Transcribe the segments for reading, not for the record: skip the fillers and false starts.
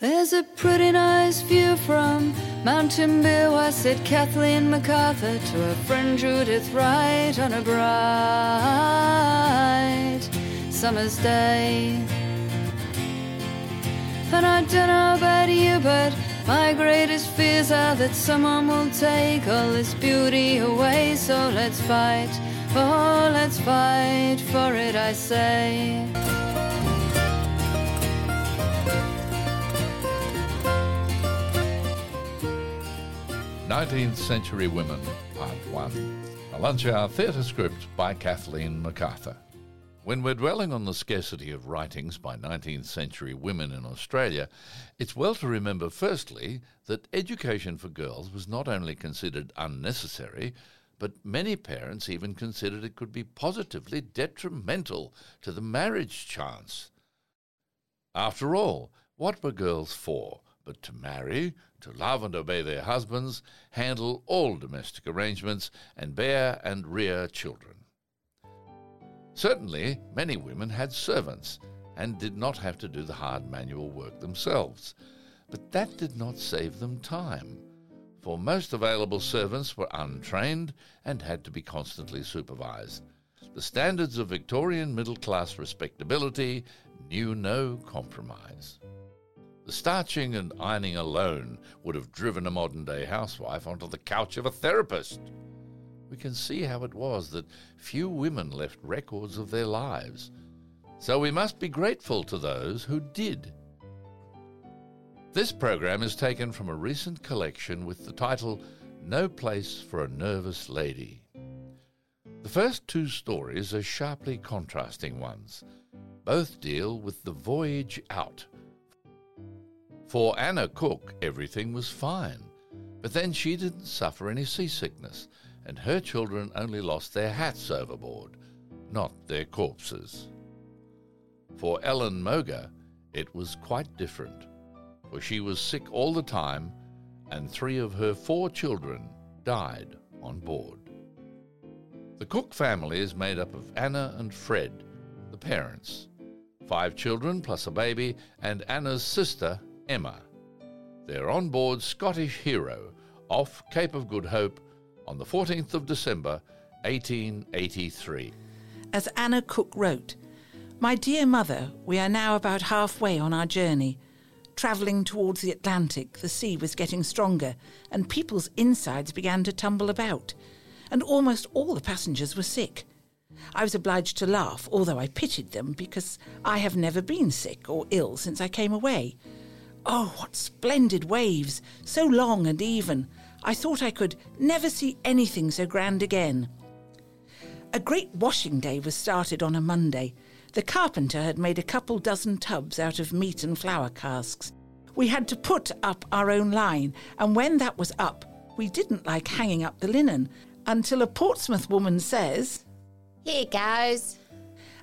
There's a pretty nice view from Mountain View. I said Kathleen MacArthur to her friend Judith Wright on a bright summer's day. And I don't know about you, but my greatest fears are that someone will take all this beauty away. So let's fight for it, I say. "19th Century Women, Part 1. A lunch hour theatre script by Kathleen MacArthur. When we're dwelling on the scarcity of writings by 19th century women in Australia, it's well to remember, firstly, that education for girls was not only considered unnecessary, but many parents even considered it could be positively detrimental to the marriage chance. After all, what were girls for? But to marry, to love and obey their husbands, handle all domestic arrangements, and bear and rear children. Certainly, many women had servants and did not have to do the hard manual work themselves. But that did not save them time, for most available servants were untrained and had to be constantly supervised. The standards of Victorian middle-class respectability knew no compromise. The starching and ironing alone would have driven a modern-day housewife onto the couch of a therapist. We can see how it was that few women left records of their lives. So we must be grateful to those who did. This program is taken from a recent collection with the title No Place for a Nervous Lady. The first two stories are sharply contrasting ones. Both deal with the voyage out. For Anna Cook, everything was fine, but then she didn't suffer any seasickness, and her children only lost their hats overboard, not their corpses. For Ellen Moga, it was quite different, for she was sick all the time, and 3 of her 4 children died on board. The Cook family is made up of Anna and Fred, the parents, 5 children plus a baby, and Anna's sister, Emma. They're on board Scottish Hero, off Cape of Good Hope, on the 14th of December, 1883. As Anna Cook wrote, "My dear mother, we are now about halfway on our journey. Travelling towards the Atlantic, the sea was getting stronger, and people's insides began to tumble about, and almost all the passengers were sick. I was obliged to laugh, although I pitied them, because I have never been sick or ill since I came away. Oh, what splendid waves, so long and even. I thought I could never see anything so grand again." A great washing day was started on a Monday. The carpenter had made a couple dozen tubs out of meat and flour casks. We had to put up our own line, and when that was up, we didn't like hanging up the linen, until a Portsmouth woman says, "Here goes,"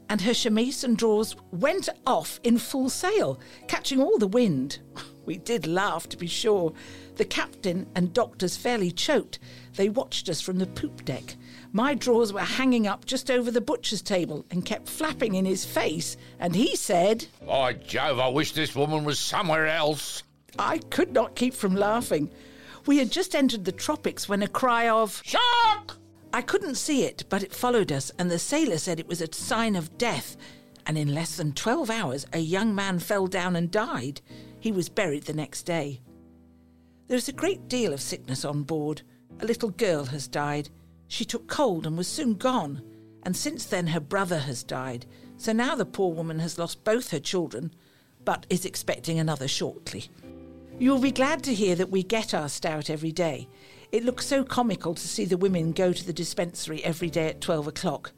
and her chemise and drawers went off in full sail, catching all the wind. We did laugh, to be sure. The captain and doctors fairly choked. They watched us from the poop deck. My drawers were hanging up just over the butcher's table and kept flapping in his face, and he said, "By Jove, I wish this woman was somewhere else." I could not keep from laughing. We had just entered the tropics when a cry of "Shark!" I couldn't see it, but it followed us, and the sailor said it was a sign of death, and in less than 12 hours a young man fell down and died. He was buried the next day. There was a great deal of sickness on board. A little girl has died. She took cold and was soon gone, and since then her brother has died, so now the poor woman has lost both her children, but is expecting another shortly. You will be glad to hear that we get our stout every day. It looks so comical to see the women go to the dispensary every day at 12 o'clock.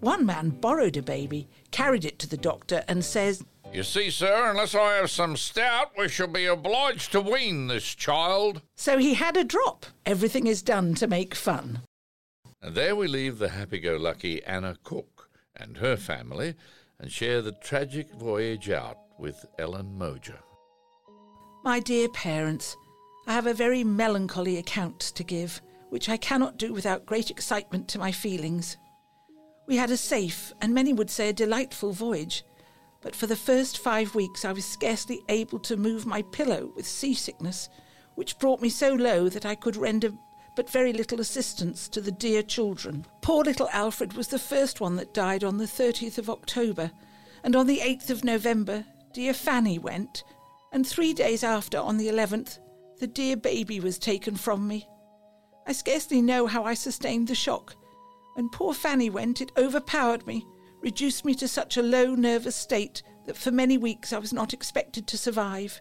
One man borrowed a baby, carried it to the doctor and says, "You see, sir, unless I have some stout, we shall be obliged to wean this child." So he had a drop. Everything is done to make fun. And there we leave the happy-go-lucky Anna Cook and her family and share the tragic voyage out with Ellen Moga. My dear parents, I have a very melancholy account to give, which I cannot do without great excitement to my feelings. We had a safe, and many would say a delightful voyage, but for the first 5 weeks I was scarcely able to move my pillow with seasickness, which brought me so low that I could render but very little assistance to the dear children. Poor little Alfred was the first one that died on the 30th of October, and on the 8th of November dear Fanny went, and 3 days after, on the 11th, the dear baby was taken from me. I scarcely know how I sustained the shock. When poor Fanny went, it overpowered me, reduced me to such a low nervous state that for many weeks I was not expected to survive.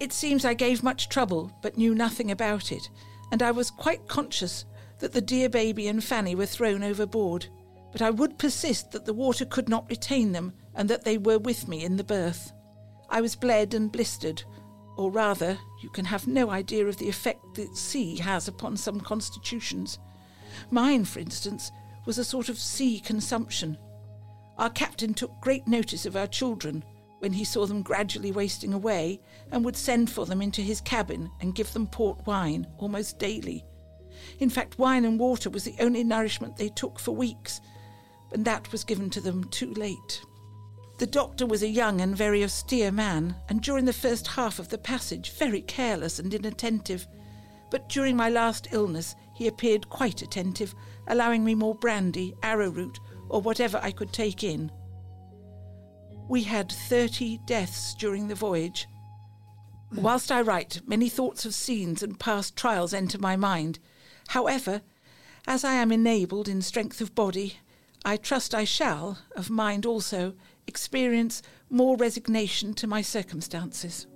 It seems I gave much trouble, but knew nothing about it, and I was quite conscious that the dear baby and Fanny were thrown overboard, but I would persist that the water could not retain them, and that they were with me in the birth. I was bled and blistered, or rather, you can have no idea of the effect that sea has upon some constitutions. Mine, for instance, was a sort of sea consumption. Our captain took great notice of our children when he saw them gradually wasting away, and would send for them into his cabin and give them port wine almost daily. In fact, wine and water was the only nourishment they took for weeks, and that was given to them too late. The doctor was a young and very austere man, and during the first half of the passage very careless and inattentive, but during my last illness he appeared quite attentive, allowing me more brandy, arrowroot, or whatever I could take in. We had 30 deaths during the voyage. Whilst I write, many thoughts of scenes and past trials enter my mind. However, as I am enabled in strength of body, I trust I shall, of mind also, experience more resignation to my circumstances.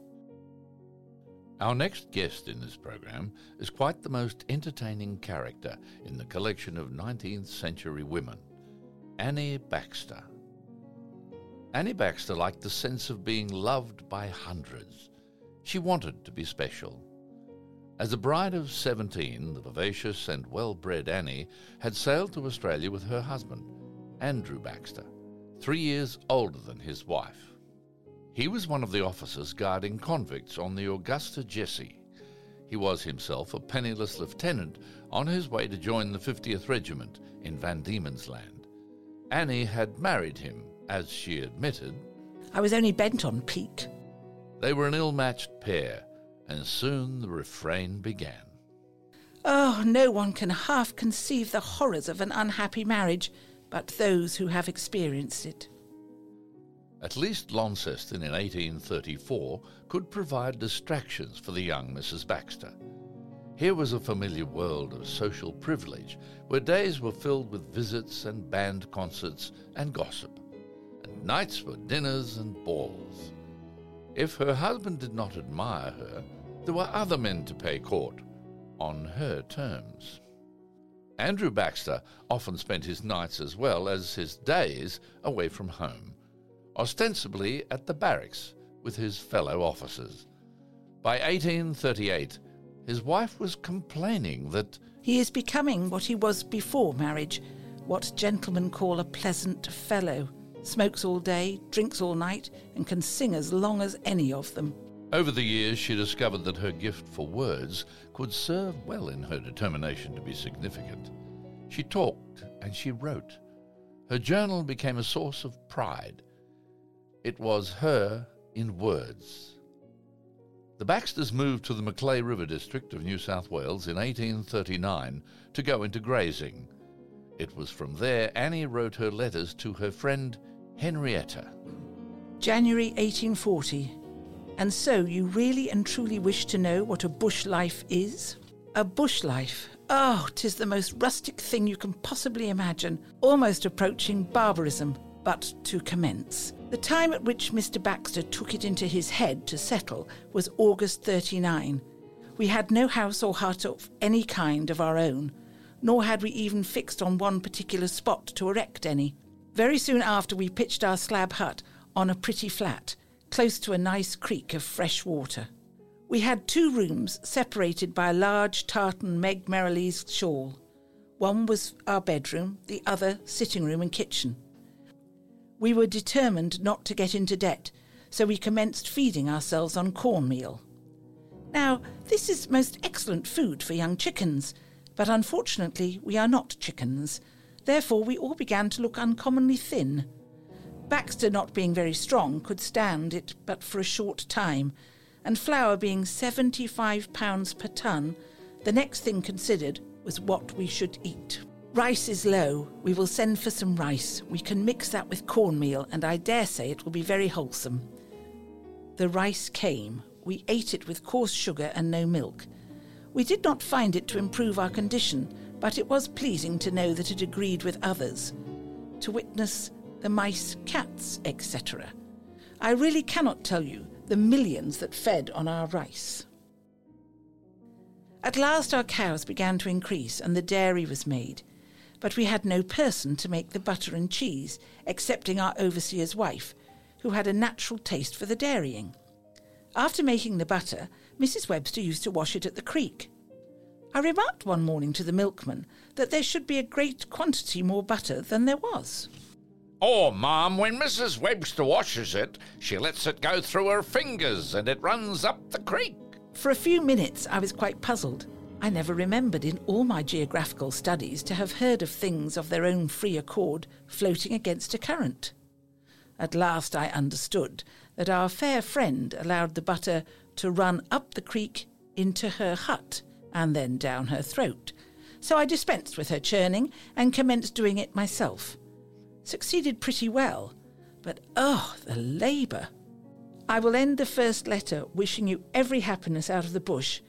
Our next guest in this programme is quite the most entertaining character in the collection of 19th century women, Annie Baxter. Annie Baxter liked the sense of being loved by hundreds. She wanted to be special. As a bride of 17, the vivacious and well-bred Annie had sailed to Australia with her husband, Andrew Baxter, 3 years older than his wife. He was one of the officers guarding convicts on the Augusta Jesse. He was himself a penniless lieutenant on his way to join the 50th Regiment in Van Diemen's Land. Annie had married him, as she admitted. I was only bent on pique. They were an ill-matched pair, and soon the refrain began. Oh, no one can half conceive the horrors of an unhappy marriage but those who have experienced it. At least Launceston in 1834 could provide distractions for the young Mrs. Baxter. Here was a familiar world of social privilege, where days were filled with visits and band concerts and gossip, and nights were dinners and balls. If her husband did not admire her, there were other men to pay court, on her terms. Andrew Baxter often spent his nights as well as his days away from home, ostensibly at the barracks with his fellow officers. By 1838, his wife was complaining that he is becoming what he was before marriage, what gentlemen call a pleasant fellow. Smokes all day, drinks all night, and can sing as long as any of them. Over the years, she discovered that her gift for words could serve well in her determination to be significant. She talked and she wrote. Her journal became a source of pride. It was her in words. The Baxters moved to the Macleay River District of New South Wales in 1839 to go into grazing. It was from there Annie wrote her letters to her friend Henrietta. January 1840. And so you really and truly wish to know what a bush life is? A bush life? Oh, 'tis the most rustic thing you can possibly imagine, almost approaching barbarism, but to commence. The time at which Mr. Baxter took it into his head to settle was August 39. We had no house or hut of any kind of our own, nor had we even fixed on one particular spot to erect any. Very soon after, we pitched our slab hut on a pretty flat, close to a nice creek of fresh water. We had 2 rooms separated by a large tartan Meg Merrilies shawl. One was our bedroom, the other sitting room and kitchen. We were determined not to get into debt, so we commenced feeding ourselves on cornmeal. Now, this is most excellent food for young chickens, but unfortunately we are not chickens. Therefore we all began to look uncommonly thin. Baxter, not being very strong, could stand it but for a short time, and flour being £75 per tonne, the next thing considered was what we should eat. Rice is low. We will send for some rice. We can mix that with cornmeal, and I dare say it will be very wholesome. The rice came. We ate it with coarse sugar and no milk. We did not find it to improve our condition, but it was pleasing to know that it agreed with others, to witness the mice, cats, etc. I really cannot tell you the millions that fed on our rice. At last our cows began to increase and the dairy was made, but we had no person to make the butter and cheese, excepting our overseer's wife, who had a natural taste for the dairying. After making the butter, Mrs. Webster used to wash it at the creek. I remarked one morning to the milkman that there should be a great quantity more butter than there was. "Oh, ma'am, when Mrs. Webster washes it, she lets it go through her fingers and it runs up the creek." For a few minutes I was quite puzzled. I never remembered in all my geographical studies to have heard of things of their own free accord floating against a current. At last I understood that our fair friend allowed the butter to run up the creek into her hut and then down her throat, so I dispensed with her churning and commenced doing it myself. Succeeded pretty well, but oh, the labour! I will end the first letter wishing you every happiness out of the bush.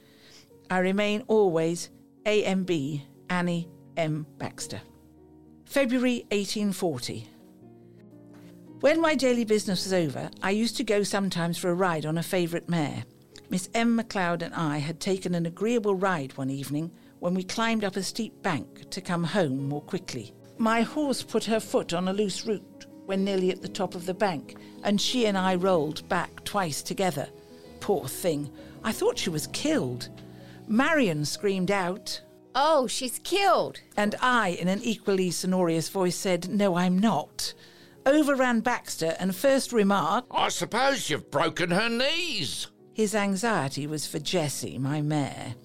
I remain always AMB, Annie M. Baxter. February 1840. When my daily business was over, I used to go sometimes for a ride on a favourite mare. Miss M. MacLeod and I had taken an agreeable ride one evening when we climbed up a steep bank to come home more quickly. My horse put her foot on a loose root when nearly at the top of the bank, and she and I rolled back twice together. Poor thing, I thought she was killed. Marion screamed out, "Oh, she's killed!" And I, in an equally sonorous voice, said, "No, I'm not." Overran Baxter and first remarked, "I suppose you've broken her knees." His anxiety was for Jessie, my mare.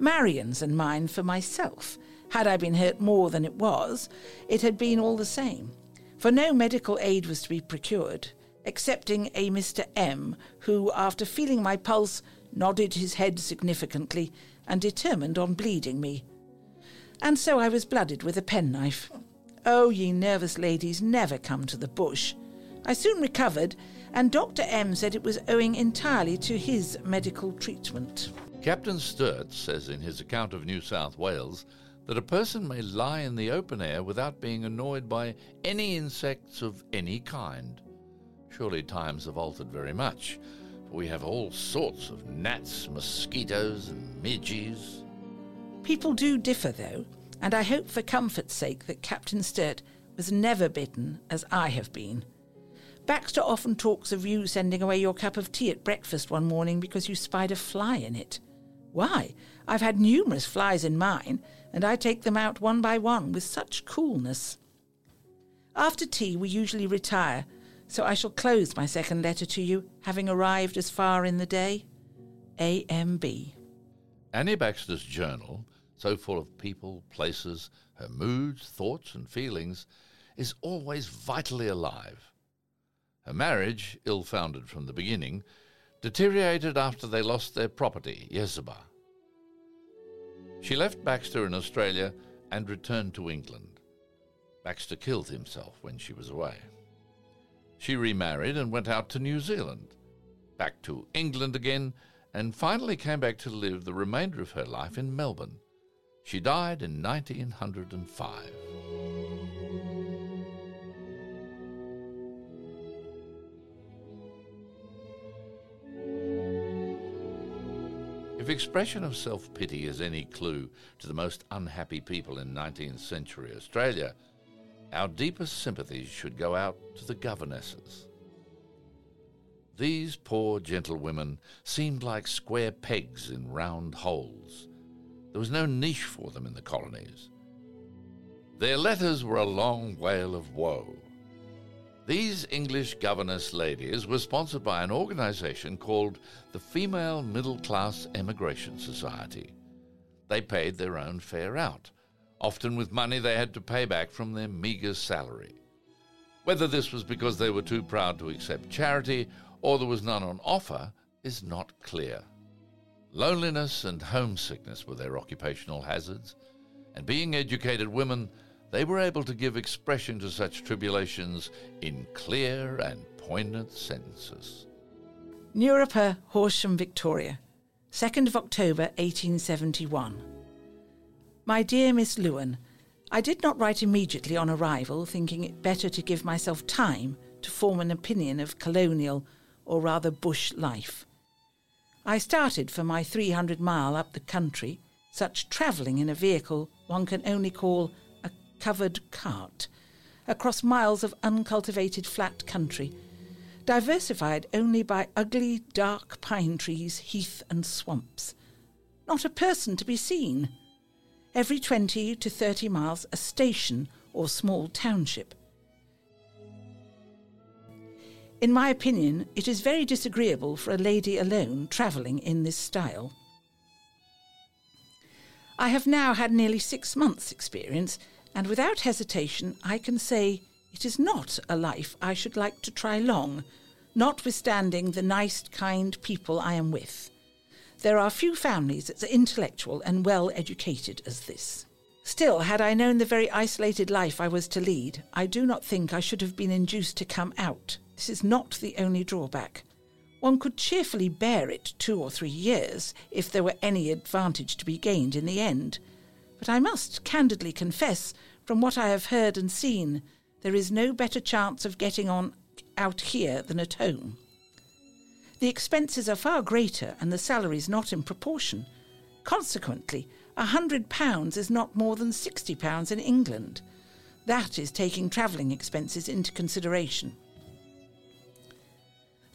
Marion's and mine for myself. Had I been hurt more than it was, it had been all the same, for no medical aid was to be procured, excepting a Mr. M., who, after feeling my pulse, nodded his head significantly and determined on bleeding me. And so I was blooded with a penknife. Oh, ye nervous ladies, never come to the bush. I soon recovered, and Dr. M. said it was owing entirely to his medical treatment. Captain Sturt says in his account of New South Wales that a person may lie in the open air without being annoyed by any insects of any kind. Surely times have altered very much. We have all sorts of gnats, mosquitoes and midges. People do differ, though, and I hope for comfort's sake that Captain Sturt was never bitten as I have been. Baxter often talks of you sending away your cup of tea at breakfast one morning because you spied a fly in it. Why, I've had numerous flies in mine, and I take them out one by one with such coolness. After tea we usually retire, so I shall close my second letter to you, having arrived as far in the day. A.M.B. Annie Baxter's journal, so full of people, places, her moods, thoughts and feelings, is always vitally alive. Her marriage, ill-founded from the beginning, deteriorated after they lost their property, Yesabah. She left Baxter in Australia and returned to England. Baxter killed himself when she was away. She remarried and went out to New Zealand, back to England again, and finally came back to live the remainder of her life in Melbourne. She died in 1905. If expression of self-pity is any clue to the most unhappy people in 19th century Australia, our deepest sympathies should go out to the governesses. These poor gentlewomen seemed like square pegs in round holes. There was no niche for them in the colonies. Their letters were a long wail of woe. These English governess ladies were sponsored by an organisation called the Female Middle Class Emigration Society. They paid their own fare out, often with money they had to pay back from their meagre salary. Whether this was because they were too proud to accept charity or there was none on offer is not clear. Loneliness and homesickness were their occupational hazards, and being educated women, they were able to give expression to such tribulations in clear and poignant sentences. Neuropa, Horsham, Victoria, 2nd of October, 1871. My dear Miss Lewin, I did not write immediately on arrival, thinking it better to give myself time to form an opinion of colonial, or rather bush, life. I started for my 300-mile up the country, such travelling in a vehicle one can only call a covered cart, across miles of uncultivated flat country, diversified only by ugly, dark pine trees, heath and swamps. Not a person to be seen. Every 20 to 30 miles a station or small township. In my opinion, it is very disagreeable for a lady alone travelling in this style. I have now had nearly 6 months' experience, and without hesitation I can say it is not a life I should like to try long, notwithstanding the nice, kind people I am with. There are few families as intellectual and well-educated as this. Still, had I known the very isolated life I was to lead, I do not think I should have been induced to come out. This is not the only drawback. One could cheerfully bear it 2 or 3 years if there were any advantage to be gained in the end. But I must candidly confess, from what I have heard and seen, there is no better chance of getting on out here than at home. The expenses are far greater and the salaries not in proportion. Consequently, £100 is not more than £60 in England. That is taking travelling expenses into consideration.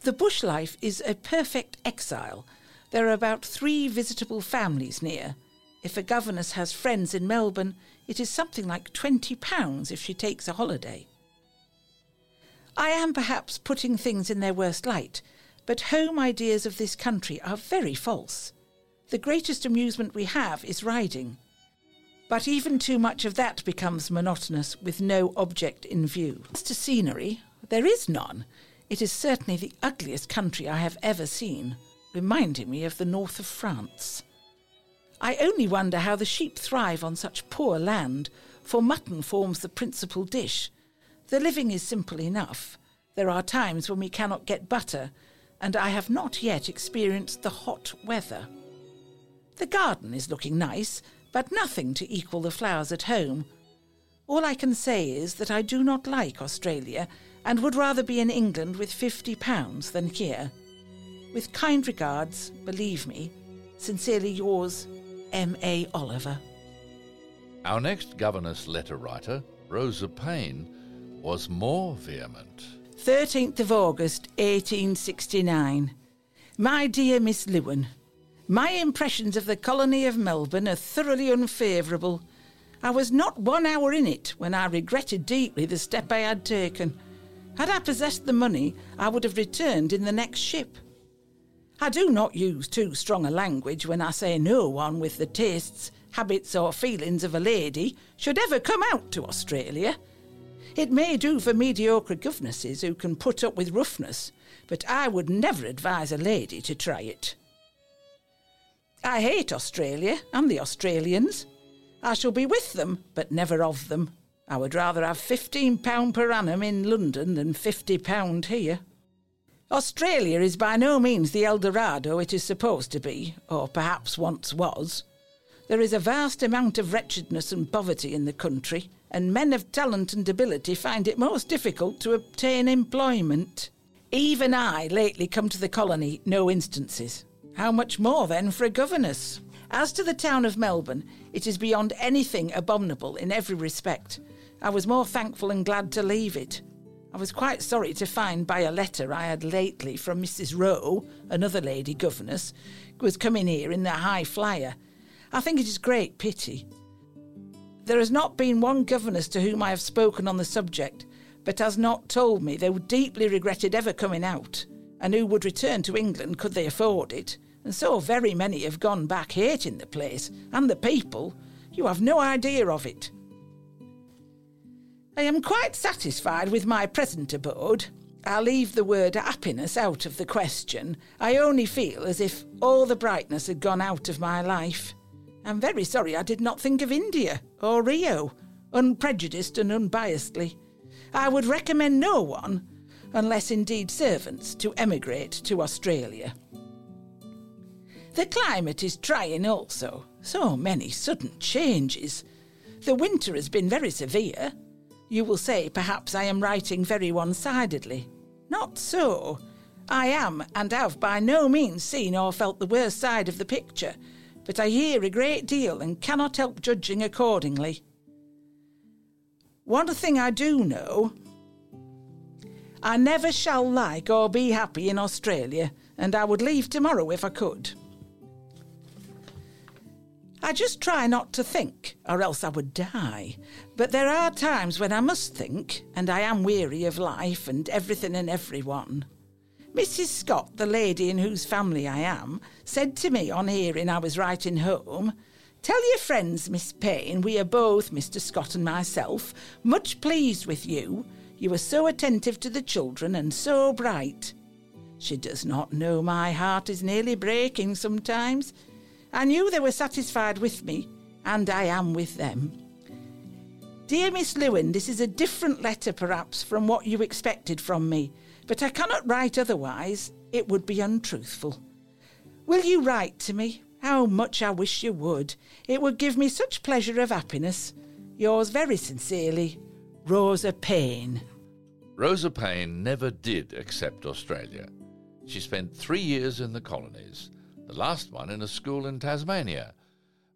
The bush life is a perfect exile. There are about 3 visitable families near. If a governess has friends in Melbourne, it is something like £20 if she takes a holiday. I am perhaps putting things in their worst light, but home ideas of this country are very false. The greatest amusement we have is riding. But even too much of that becomes monotonous with no object in view. As to scenery, there is none. It is certainly the ugliest country I have ever seen, reminding me of the north of France. I only wonder how the sheep thrive on such poor land, for mutton forms the principal dish. The living is simple enough. There are times when we cannot get butter, and I have not yet experienced the hot weather. The garden is looking nice, but nothing to equal the flowers at home. All I can say is that I do not like Australia and would rather be in England with £50 than here. With kind regards, believe me, sincerely yours, M.A. Oliver. Our next governess letter writer, Rosa Payne, was more vehement. 13th of August, 1869. My dear Miss Lewin, my impressions of the colony of Melbourne are thoroughly unfavourable. I was not 1 hour in it when I regretted deeply the step I had taken. Had I possessed the money, I would have returned in the next ship. I do not use too strong a language when I say no one with the tastes, habits or feelings of a lady should ever come out to Australia. It may do for mediocre governesses who can put up with roughness, but I would never advise a lady to try it. I hate Australia and the Australians. I shall be with them, but never of them. I would rather have £15 per annum in London than £50 here. Australia is by no means the Eldorado it is supposed to be, or perhaps once was. There is a vast amount of wretchedness and poverty in the country, and men of talent and ability find it most difficult to obtain employment. Even I lately come to the colony, no instances. How much more, then, for a governess? As to the town of Melbourne, it is beyond anything abominable in every respect. I was more thankful and glad to leave it. I was quite sorry to find by a letter I had lately from Mrs. Rowe, another lady governess, who was coming here in the High Flyer. I think it is great pity. There has not been one governess to whom I have spoken on the subject, but has not told me they deeply regretted ever coming out, and who would return to England could they afford it. And so very many have gone back hating the place, and the people. You have no idea of it. I am quite satisfied with my present abode. I'll leave the word happiness out of the question. I only feel as if all the brightness had gone out of my life. I'm very sorry I did not think of India or Rio, unprejudiced and unbiasedly. I would recommend no one, unless indeed servants, to emigrate to Australia. The climate is trying also. So many sudden changes. The winter has been very severe. You will say perhaps I am writing very one-sidedly. Not so. I am and have by no means seen or felt the worst side of the picture, but I hear a great deal and cannot help judging accordingly. One thing I do know, I never shall like or be happy in Australia, and I would leave tomorrow if I could. I just try not to think, or else I would die. But there are times when I must think, and I am weary of life and everything and everyone. Mrs. Scott, the lady in whose family I am, said to me on hearing I was writing home, "Tell your friends, Miss Payne, we are both, Mr. Scott and myself, much pleased with you. You are so attentive to the children and so bright." She does not know my heart is nearly breaking sometimes. I knew they were satisfied with me, and I am with them. Dear Miss Lewin, this is a different letter, perhaps, from what you expected from me, but I cannot write otherwise. It would be untruthful. Will you write to me? How much I wish you would. It would give me such pleasure of happiness. Yours very sincerely, Rosa Payne. Rosa Payne never did accept Australia. She spent 3 years in the colonies, the last one in a school in Tasmania,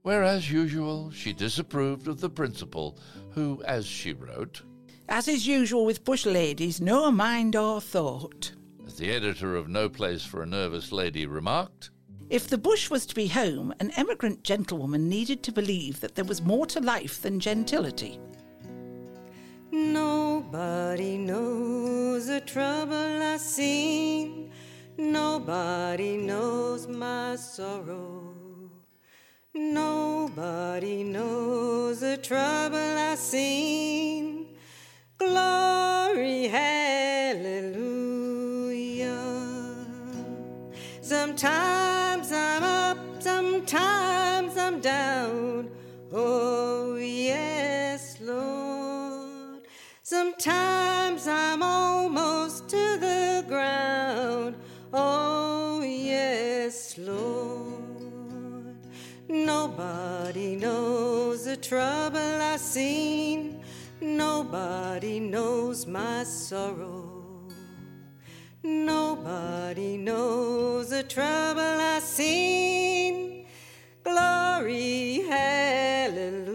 where, as usual, she disapproved of the principal who, as she wrote, "As is usual with bush ladies, no mind or thought." As the editor of No Place for a Nervous Lady remarked, "If the bush was to be home, an emigrant gentlewoman needed to believe that there was more to life than gentility." Nobody knows the trouble I've seen. Nobody knows my sorrow. Nobody knows the trouble I've seen. Glory, hallelujah. Sometimes I'm up, sometimes I'm down. Oh, yes, Lord. Sometimes I'm almost to the ground. Oh, yes, Lord. Nobody knows the trouble I've seen. Nobody knows my sorrow. Nobody knows the trouble I've seen. Glory, hallelujah.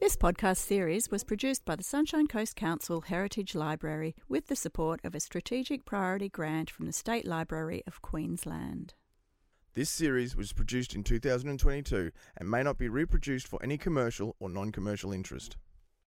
This podcast series was produced by the Sunshine Coast Council Heritage Library with the support of a strategic priority grant from the State Library of Queensland. This series was produced in 2022 and may not be reproduced for any commercial or non-commercial interest.